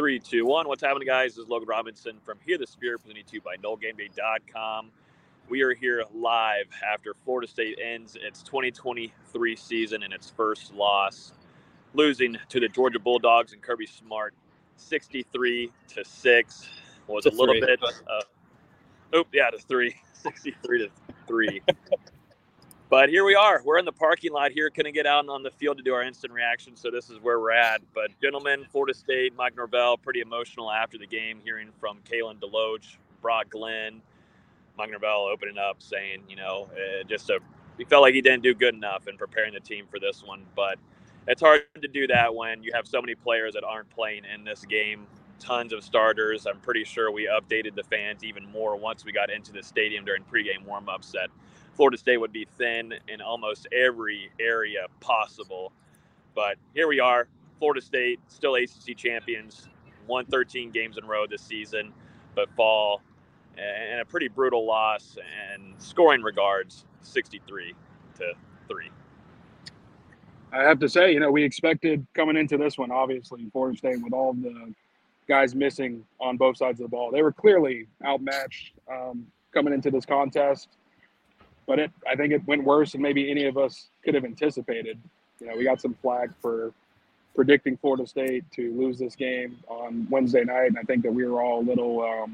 3, 2, 1. What's happening, guys? This is Logan Robinson from Hear the Spear, presented to you by NoleGameday.com. We are here live after Florida State ends its 2023 season in its first loss, losing to the Georgia Bulldogs and Kirby Smart 63-6. Was a little bit to 63-3. But here we are. We're in the parking lot here. Couldn't get out on the field to do our instant reaction, so this is where we're at. But, gentlemen, Florida State, Mike Norvell, pretty emotional after the game, hearing from Kalen Deloach, Brock Glenn. Mike Norvell opening up saying, he felt like he didn't do good enough in preparing the team for this one. But it's hard to do that when you have so many players that aren't playing in this game, tons of starters. I'm pretty sure we updated the fans even more once we got into the stadium during pregame warm-ups that Florida State would be thin in almost every area possible. But here we are, Florida State, still ACC champions, won 13 games in a row this season, but fall and a pretty brutal loss and scoring regards, 63-3. I have to say, we expected coming into this one, obviously, Florida State with all the guys missing on both sides of the ball. They were clearly outmatched coming into this contest. But I think it went worse than maybe any of us could have anticipated. We got some flack for predicting Florida State to lose this game on Wednesday night, and I think that we were all a little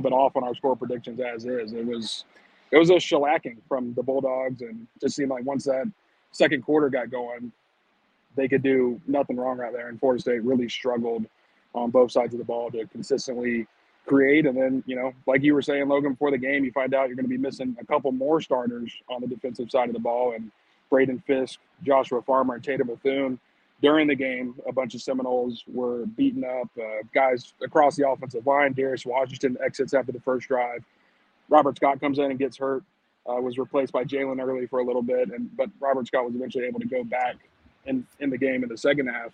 bit off on our score predictions as is. It was a shellacking from the Bulldogs, and it just seemed like once that second quarter got going, they could do nothing wrong right there. And Florida State really struggled on both sides of the ball to consistently create, and then like you were saying, Logan, before the game, you find out you're going to be missing a couple more starters on the defensive side of the ball, and Braden Fiske, Joshua Farmer, and Tatum Bethune during the game. A bunch of Seminoles were beaten up. Guys across the offensive line. Darius Washington exits after the first drive. Robert Scott comes in and gets hurt. Was replaced by Jalen Early for a little bit, but Robert Scott was eventually able to go back in the game in the second half.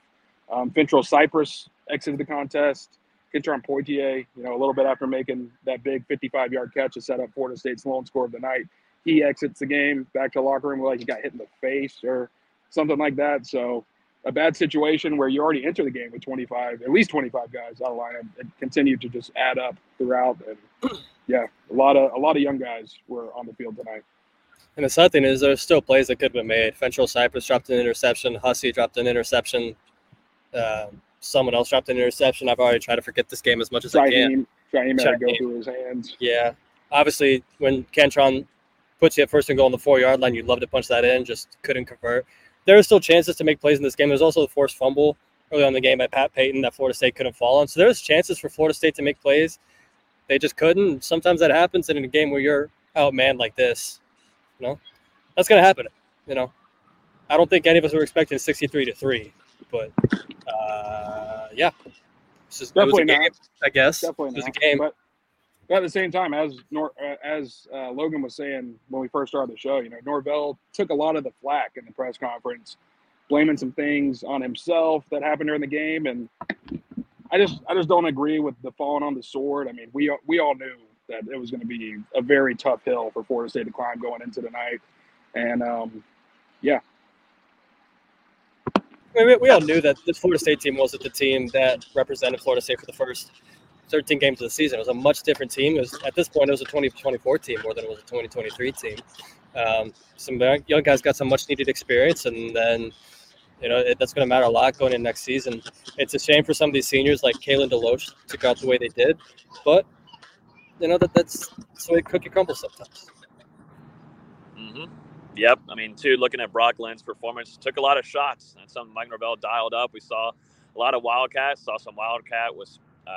Fentrell Cypress exited the contest. Poitier, a little bit after making that big 55-yard catch to set up Florida State's lone score of the night. He exits the game back to the locker room like he got hit in the face or something like that. So a bad situation where you already enter the game with at least 25 guys out of line. It continued to just add up throughout. And a lot of young guys were on the field tonight. And the sad thing is there's still plays that could have been made. Fentrell Cypress dropped an interception. Hussey dropped an interception. Someone else dropped an interception. I've already tried to forget this game as much as I can. Jaheim had to go through his hands. Yeah. Obviously, when Kentron puts you at first and goal on the 4-yard line, you'd love to punch that in, just couldn't convert. There are still chances to make plays in this game. There's also the forced fumble early on in the game by Pat Payton that Florida State couldn't fall on. So there's chances for Florida State to make plays. They just couldn't. Sometimes that happens, and in a game where you're outmanned like this, that's going to happen. I don't think any of us were expecting 63-3. But, definitely not. Game, I guess. Definitely it was not. A game. But at the same time, as Logan was saying when we first started the show, Norvell took a lot of the flack in the press conference, blaming some things on himself that happened during the game, and I just don't agree with the falling on the sword. I mean, we all knew that it was going to be a very tough hill for Florida State to climb going into the night, and we all knew that this Florida State team wasn't the team that represented Florida State for the first 13 games of the season. It was a much different team. At this point, it was a 2024 team more than it was a 2023 team. Some young guys got some much-needed experience, and then, that's going to matter a lot going in next season. It's a shame for some of these seniors like Kalen Deloach to go out the way they did, but, that's the way cookie crumbles sometimes. Mm-hmm. Yep. I mean, too, looking at Brock Glenn's performance, took a lot of shots. That's something Mike Norvell dialed up. We saw a lot of Wildcats, saw some Wildcat with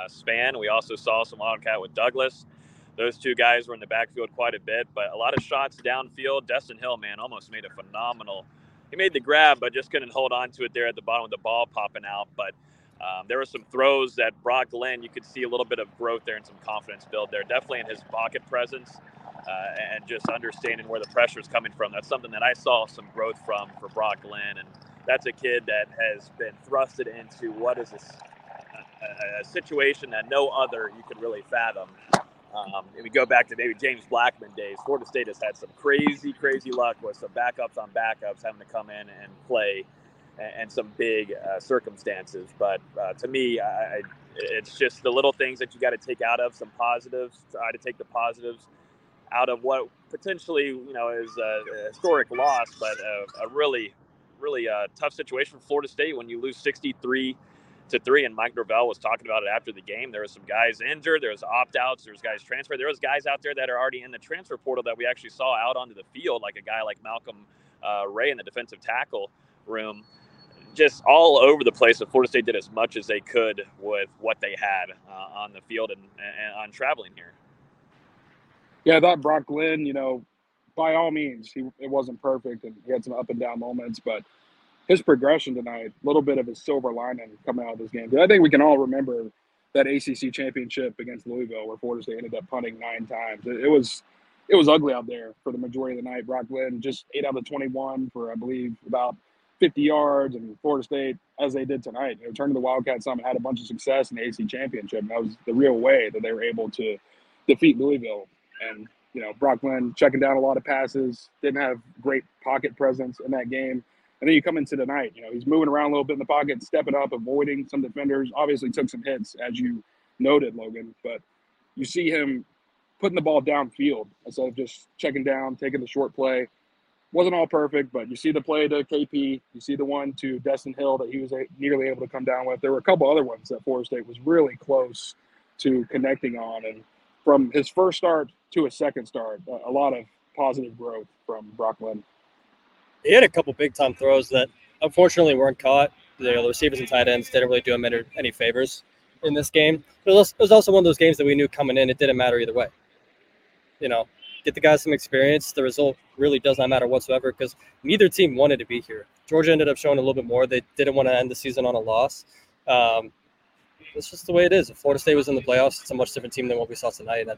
Span. We also saw some Wildcat with Douglas. Those two guys were in the backfield quite a bit, but a lot of shots downfield. Destin Hill, man, almost made a phenomenal – he made the grab, but just couldn't hold on to it there at the bottom with the ball popping out. But there were some throws that Brock Glenn, you could see a little bit of growth there and some confidence build there, definitely in his pocket presence. And just understanding where the pressure is coming from. That's something that I saw some growth from for Brock Glenn. And that's a kid that has been thrusted into what is a situation that no other you could really fathom. If we go back to maybe James Blackman days, Florida State has had some crazy luck with some backups on backups having to come in and play. and some big circumstances. But to me, it's just the little things that you got to take out of some positives, try to take the positives out of what potentially, you know, is a historic loss, but a really, really tough situation for Florida State when you lose 63-3. And Mike Norvell was talking about it after the game. There were some guys injured. There was opt-outs. There was guys transferred. There was guys out there that are already in the transfer portal that we actually saw out onto the field, like a guy like Malcolm Ray in the defensive tackle room. Just all over the place. Florida State did as much as they could with what they had on the field and on traveling here. Yeah, I thought Brock Glenn, you know, by all means, it wasn't perfect, and he had some up and down moments, but his progression tonight, a little bit of a silver lining coming out of this game. Because I think we can all remember that ACC championship against Louisville where Florida State ended up punting 9 times. It was ugly out there for the majority of the night. Brock Glenn just 8 out of 21 for, I believe, about 50 yards. And Florida State, as they did tonight, you know, turned to the Wildcats some and had a bunch of success in the ACC championship. And that was the real way that they were able to defeat Louisville. And, you know, Brock Glenn checking down a lot of passes, didn't have great pocket presence in that game. And then you come into tonight, you know, he's moving around a little bit in the pocket, stepping up, avoiding some defenders, obviously took some hits, as you noted, Logan. But you see him putting the ball downfield instead of just checking down, taking the short play. Wasn't all perfect, but you see the play to KP. You see the one to Destin Hill that he was nearly able to come down with. There were a couple other ones that Florida State was really close to connecting on. And from his first start to his second start, a lot of positive growth from Brock Glenn. He had a couple big-time throws that unfortunately weren't caught. The receivers and tight ends didn't really do him any favors in this game. But it was also one of those games that we knew coming in, it didn't matter either way. You know, get the guys some experience. The result really does not matter whatsoever because neither team wanted to be here. Georgia ended up showing a little bit more. They didn't want to end the season on a loss. It's just the way it is. If Florida State was in the playoffs, it's a much different team than what we saw tonight, and I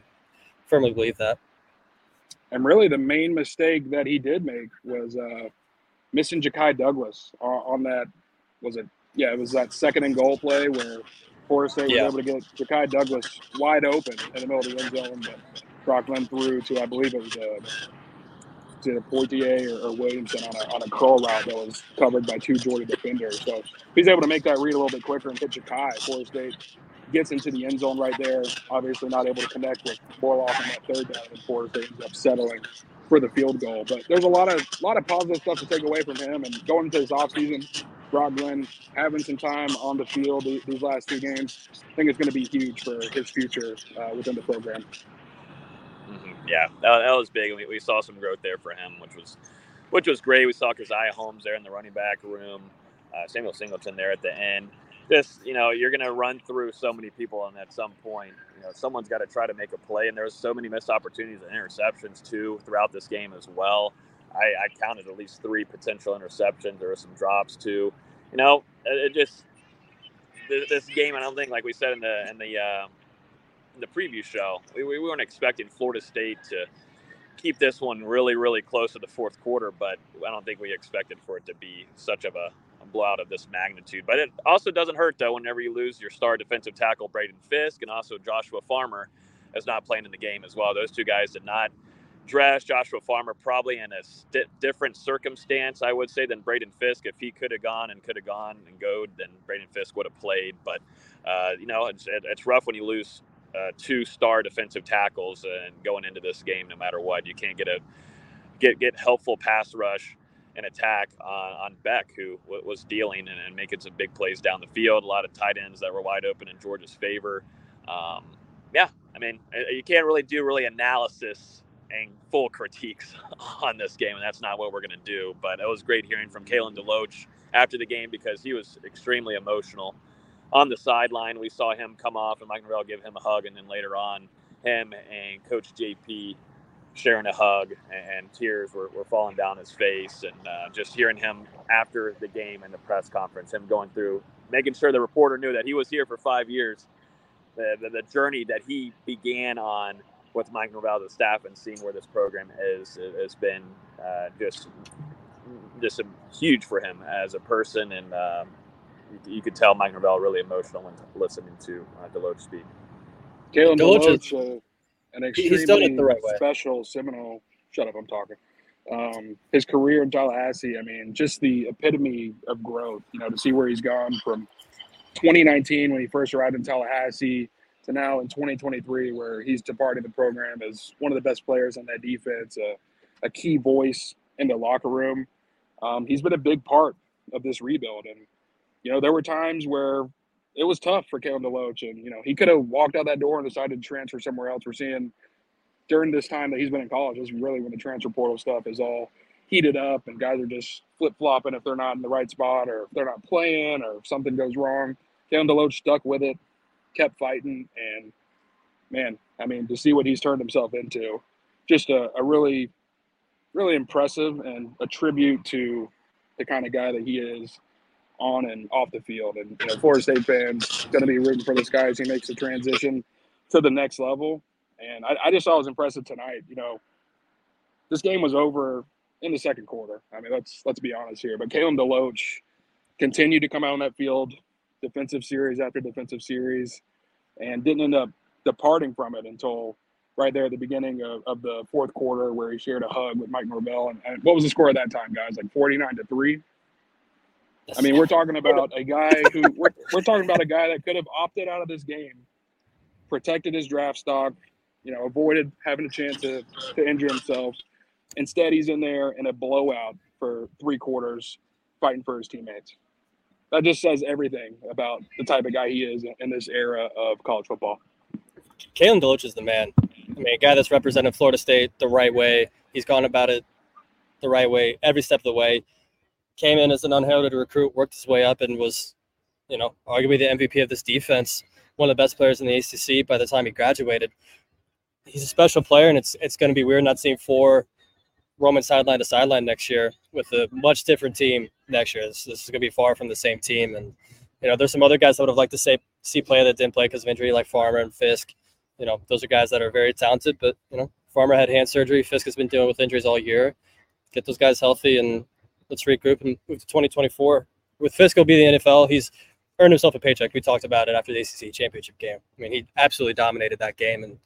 firmly believe that. And really the main mistake that he did make was missing Ja'Kai Douglas on that – was it? Yeah, it was that second and goal play where Florida State was able to get Ja'Kai Douglas wide open in the middle of the end zone. But Brock Glenn threw to, I believe it was to Poitier or Williamson on a curl route that was covered by 2 Georgia defenders. So he's able to make that read a little bit quicker and hit Ja'Kai. Florida State gets into the end zone right there, obviously not able to connect with Borloff on that third down, and Florida State ends up settling for the field goal. But there's a lot of positive stuff to take away from him. And going into this offseason, Brock Glenn having some time on the field these last 2 games, I think it's going to be huge for his future within the program. Mm-hmm. Yeah, that was big. We saw some growth there for him, which was great. We saw Keziah Holmes there in the running back room, Samuel Singleton there at the end. Just, you know, you're going to run through so many people, and at some point, you know, someone's got to try to make a play. And there was so many missed opportunities and interceptions, too, throughout this game as well. I counted at least 3 potential interceptions. There were some drops, too. You know, it just – this game, I don't think, like we said in the preview show, we weren't expecting Florida State to keep this one really, really close to the fourth quarter, but I don't think we expected for it to be such of a blowout of this magnitude. But it also doesn't hurt, though, whenever you lose your star defensive tackle, Braden Fiske, and also Joshua Farmer is not playing in the game as well. Those 2 guys did not dress. Joshua Farmer probably in a different circumstance, I would say, than Braden Fiske. If he could have gone and then Braden Fiske would have played. But, you know, it's rough when you lose 2 star defensive tackles and going into this game, no matter what. You can't get helpful pass rush and attack on Beck, who was dealing and making some big plays down the field. A lot of tight ends that were wide open in Georgia's favor. Yeah, I mean, you can't really do analysis and full critiques on this game, and that's not what we're going to do. But it was great hearing from Kalen Deloach after the game because he was extremely emotional on the sideline. We saw him come off and Mike Norvell give him a hug, and then later on him and Coach JP sharing a hug, and tears were falling down his face. And just hearing him after the game in the press conference, him going through, making sure the reporter knew that he was here for 5 years, the journey that he began on with Mike Norvell, the staff, and seeing where this program is, has been just huge for him as a person. And you could tell Mike Norvell really emotional when listening to Deloach speak. Kalen Deloach, an extremely special Seminole – shut up, I'm talking. His career in Tallahassee, I mean, just the epitome of growth, you know, to see where he's gone from 2019 when he first arrived in Tallahassee to now in 2023 where he's departing the program as one of the best players on that defense, a key voice in the locker room. He's been a big part of this rebuild. And, you know, there were times where it was tough for Kalen Deloach. And, you know, he could have walked out that door and decided to transfer somewhere else. We're seeing during this time that he's been in college is really when the transfer portal stuff is all heated up and guys are just flip-flopping if they're not in the right spot or if they're not playing or if something goes wrong. Kalen Deloach stuck with it, kept fighting, and, man, I mean, to see what he's turned himself into, just a really, really impressive and a tribute to the kind of guy that he is on and off the field. And, you know, Florida State fans going to be rooting for this guy as he makes the transition to the next level. And I just thought it was impressive tonight. You know, this game was over in the second quarter. I mean, let's be honest here. But Kalen Deloach continued to come out on that field defensive series after defensive series and didn't end up departing from it until right there at the beginning of the fourth quarter where he shared a hug with Mike Norvell. And what was the score at that time, guys? Like 49-3? I mean, we're talking about a guy who – we're talking about a guy that could have opted out of this game, protected his draft stock, you know, avoided having a chance to injure himself. Instead, he's in there in a blowout for three quarters fighting for his teammates. That just says everything about the type of guy he is in this era of college football. Kalen Deloach is the man. I mean, a guy that's represented Florida State the right way. He's gone about it the right way every step of the way. Came in as an unheralded recruit, worked his way up, and was, you know, arguably the MVP of this defense, one of the best players in the ACC by the time he graduated. He's a special player, and it's going to be weird not seeing four roaming sideline to sideline next year with a much different team next year. This is going to be far from the same team. And, you know, there's some other guys that would have liked to see play that didn't play because of injury, like Farmer and Fiske. You know, those are guys that are very talented, but, you know, Farmer had hand surgery. Fiske has been dealing with injuries all year. Get those guys healthy, and let's regroup and move to 2024. With Fiske, he'll be in the NFL. He's earned himself a paycheck. We talked about it after the ACC championship game. I mean, he absolutely dominated that game, and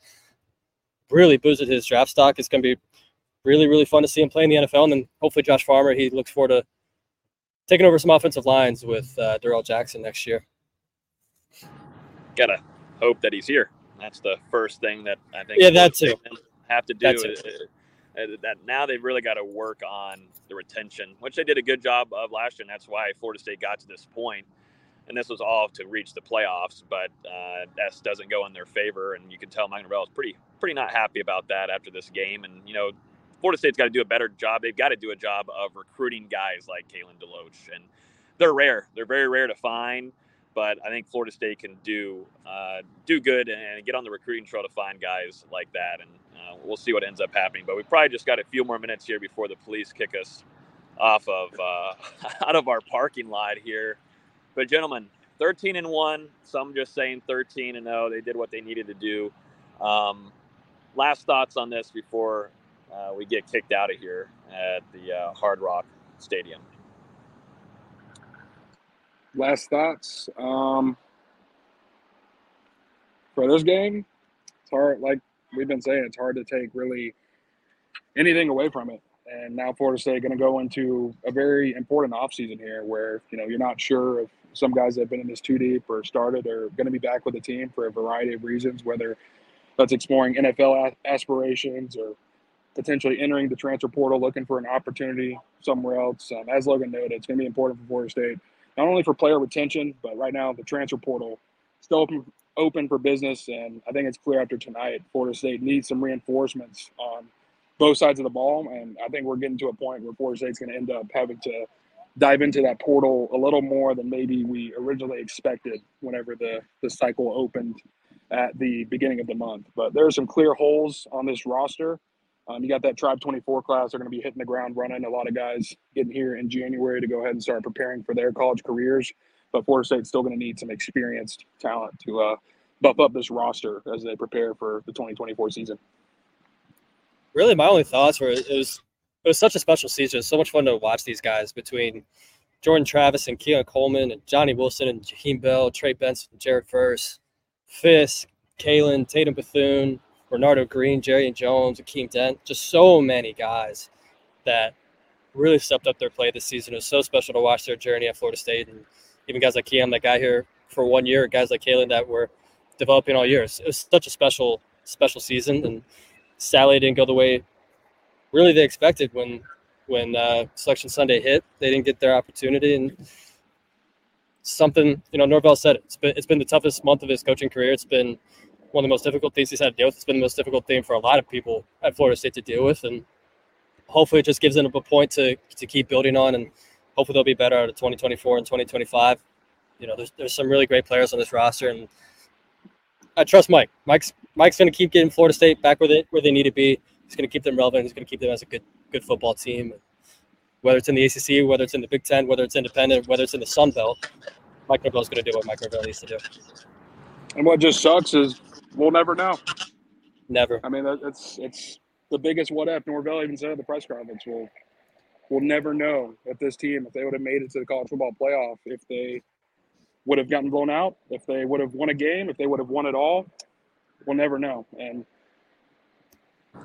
really boosted his draft stock. It's going to be really, really fun to see him play in the NFL. And then hopefully Josh Farmer, he looks forward to taking over some offensive lines with Darrell Jackson next year. Got to hope that he's here. That's the first thing that I think have to do. That now they've really got to work on the retention, which they did a good job of last year. And that's why Florida State got to this point. And this was all to reach the playoffs, but that doesn't go in their favor. And you can tell Mike Norvell is pretty not happy about that after this game. And, you know, Florida State's got to do a better job. They've got to do a job of recruiting guys like Kalen Deloach. And they're rare. They're very rare to find. But I think Florida State can do good and get on the recruiting trail to find guys like that. And we'll see what ends up happening. But we probably just got a few more minutes here before the police kick us off of out of our parking lot here. But, gentlemen, 13-1, some just saying 13-0. They did what they needed to do. Last thoughts on this before we get kicked out of here at the Hard Rock Stadium. Last thoughts. For this game, it's hard. Like we've been saying, it's hard to take really anything away from it. And now Florida State going to go into a very important offseason here where, you know, you're not sure if some guys that have been in this too deep or started are going to be back with the team for a variety of reasons, whether that's exploring NFL aspirations or potentially entering the transfer portal looking for an opportunity somewhere else. As Logan noted, it's going to be important for Florida State, not only for player retention, but right now the transfer portal still open for business. And I think it's clear after tonight, Florida State needs some reinforcements on both sides of the ball, and I think we're getting to a point where Florida State's going to end up having to dive into that portal a little more than maybe we originally expected whenever the cycle opened at the beginning of the month. But there are some clear holes on this roster. You got that Tribe 24 class. They're going to be hitting the ground running. A lot of guys getting here in January to go ahead and start preparing for their college careers. But Florida State's still going to need some experienced talent to buff up this roster as they prepare for the 2024 season. Really, my only thoughts were it was such a special season. It was so much fun to watch these guys between Jordan Travis and Keon Coleman and Johnny Wilson and Jaheim Bell, Trey Benson, Jared Verse, Fiske, Kalen, Tatum Bethune, Bernardo Green, Jerry Jones, Akeem Dent. Just so many guys that really stepped up their play this season. It was so special to watch their journey at Florida State, and even guys like Keon that got here for 1 year, guys like Kalen that were developing all year. It was such a special season, and sadly didn't go the way really they expected when Selection Sunday hit. They didn't get their opportunity, and something, you know, Norvell said it. It's been the toughest month of his coaching career. It's been one of the most difficult things he's had to deal with. It's been the most difficult thing for a lot of people at Florida State to deal with, and hopefully it just gives them a point to keep building on, and hopefully they'll be better out of 2024 and 2025. You know, there's some really great players on this roster, and I trust Mike. Mike's going to keep getting Florida State back where they need to be. He's going to keep them relevant. He's going to keep them as a good football team. Whether it's in the ACC, whether it's in the Big Ten, whether it's independent, whether it's in the Sun Belt, Mike Norvell's going to do what Mike Norvell needs to do. And what just sucks is we'll never know. Never. I mean, it's the biggest what if. Norvell even said at the press conference, we'll never know if this team, if they would have made it to the college football playoff, if they would have gotten blown out, if they would have won a game, if they would have won it all. We'll never know. And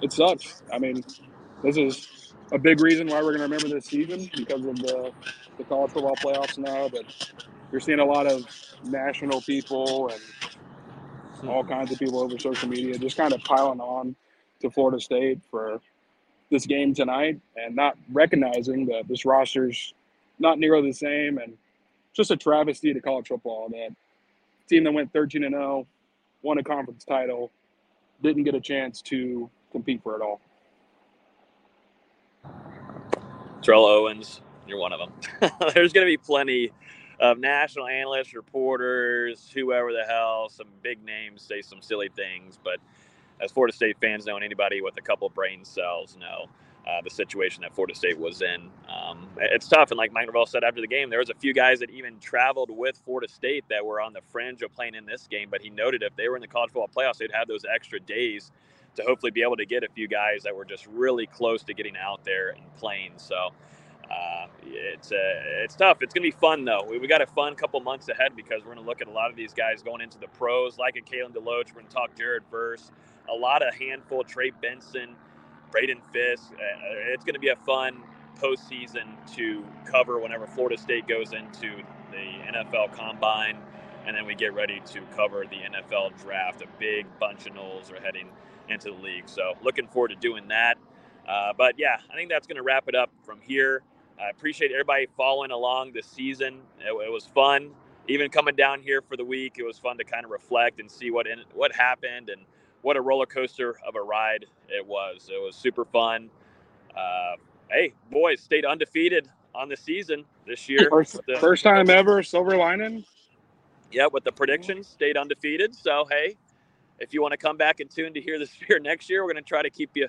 it sucks. I mean, this is a big reason why we're going to remember this season because of the college football playoffs now. But you're seeing a lot of national people and all kinds of people over social media just kind of piling on to Florida State for this game tonight and not recognizing that this roster's not nearly the same, and just a travesty to college football. That team that went 13-0, won a conference title, didn't get a chance to compete for it all. Terrell Owens, you're one of them. There's going to be plenty of national analysts, reporters, whoever the hell, some big names say some silly things. But as Florida State fans know, and anybody with a couple of brain cells know, the situation that Florida State was in. It's tough. And like Mike Norvell said after the game, there was a few guys that even traveled with Florida State that were on the fringe of playing in this game. But he noted if they were in the college football playoffs, they'd have those extra days to hopefully be able to get a few guys that were just really close to getting out there and playing. So it's tough. It's going to be fun, though. We got a fun couple months ahead because we're going to look at a lot of these guys going into the pros, like a Kalen Deloach. We're going to talk Jared Verse, a lot of handful, Trey Benson, Braden Fiske. It's going to be a fun postseason to cover whenever Florida State goes into the NFL Combine, and then we get ready to cover the NFL Draft. A big bunch of Noles are heading into the league, so looking forward to doing that. But yeah, I think that's going to wrap it up from here. I appreciate everybody following along this season. It was fun, even coming down here for the week. It was fun to kind of reflect and see what happened and what a roller coaster of a ride it was. It was super fun. Hey, boys, stayed undefeated on the season this year. First time ever, silver lining. Yeah, with the predictions, stayed undefeated. So, hey, if you want to come back and tune to Hear the Spear next year, we're going to try to keep you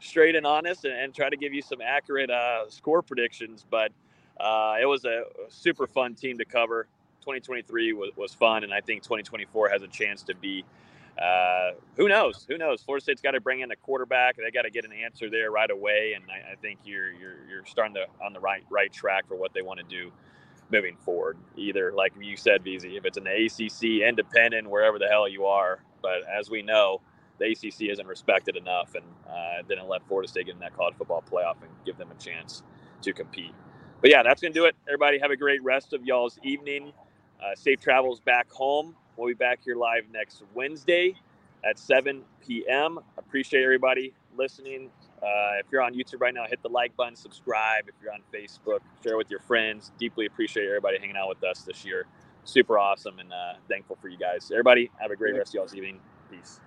straight and honest and try to give you some accurate score predictions. But it was a super fun team to cover. 2023 was fun, and I think 2024 has a chance to be who knows? Florida State's got to bring in a quarterback. They got to get an answer there right away, and I think you're starting on the right track for what they want to do moving forward. Either like you said, VZ, if it's an ACC, independent, wherever the hell you are. But as we know, the ACC isn't respected enough, and didn't let Florida State get in that college football playoff and give them a chance to compete. But yeah, that's gonna do it. Everybody have a great rest of y'all's evening. Safe travels back home. We'll be back here live next Wednesday at 7 p.m. Appreciate everybody listening. If you're on YouTube right now, hit the like button, subscribe. If you're on Facebook, share with your friends. Deeply appreciate everybody hanging out with us this year. Super awesome and thankful for you guys. Everybody, have a great rest of y'all's evening. Peace.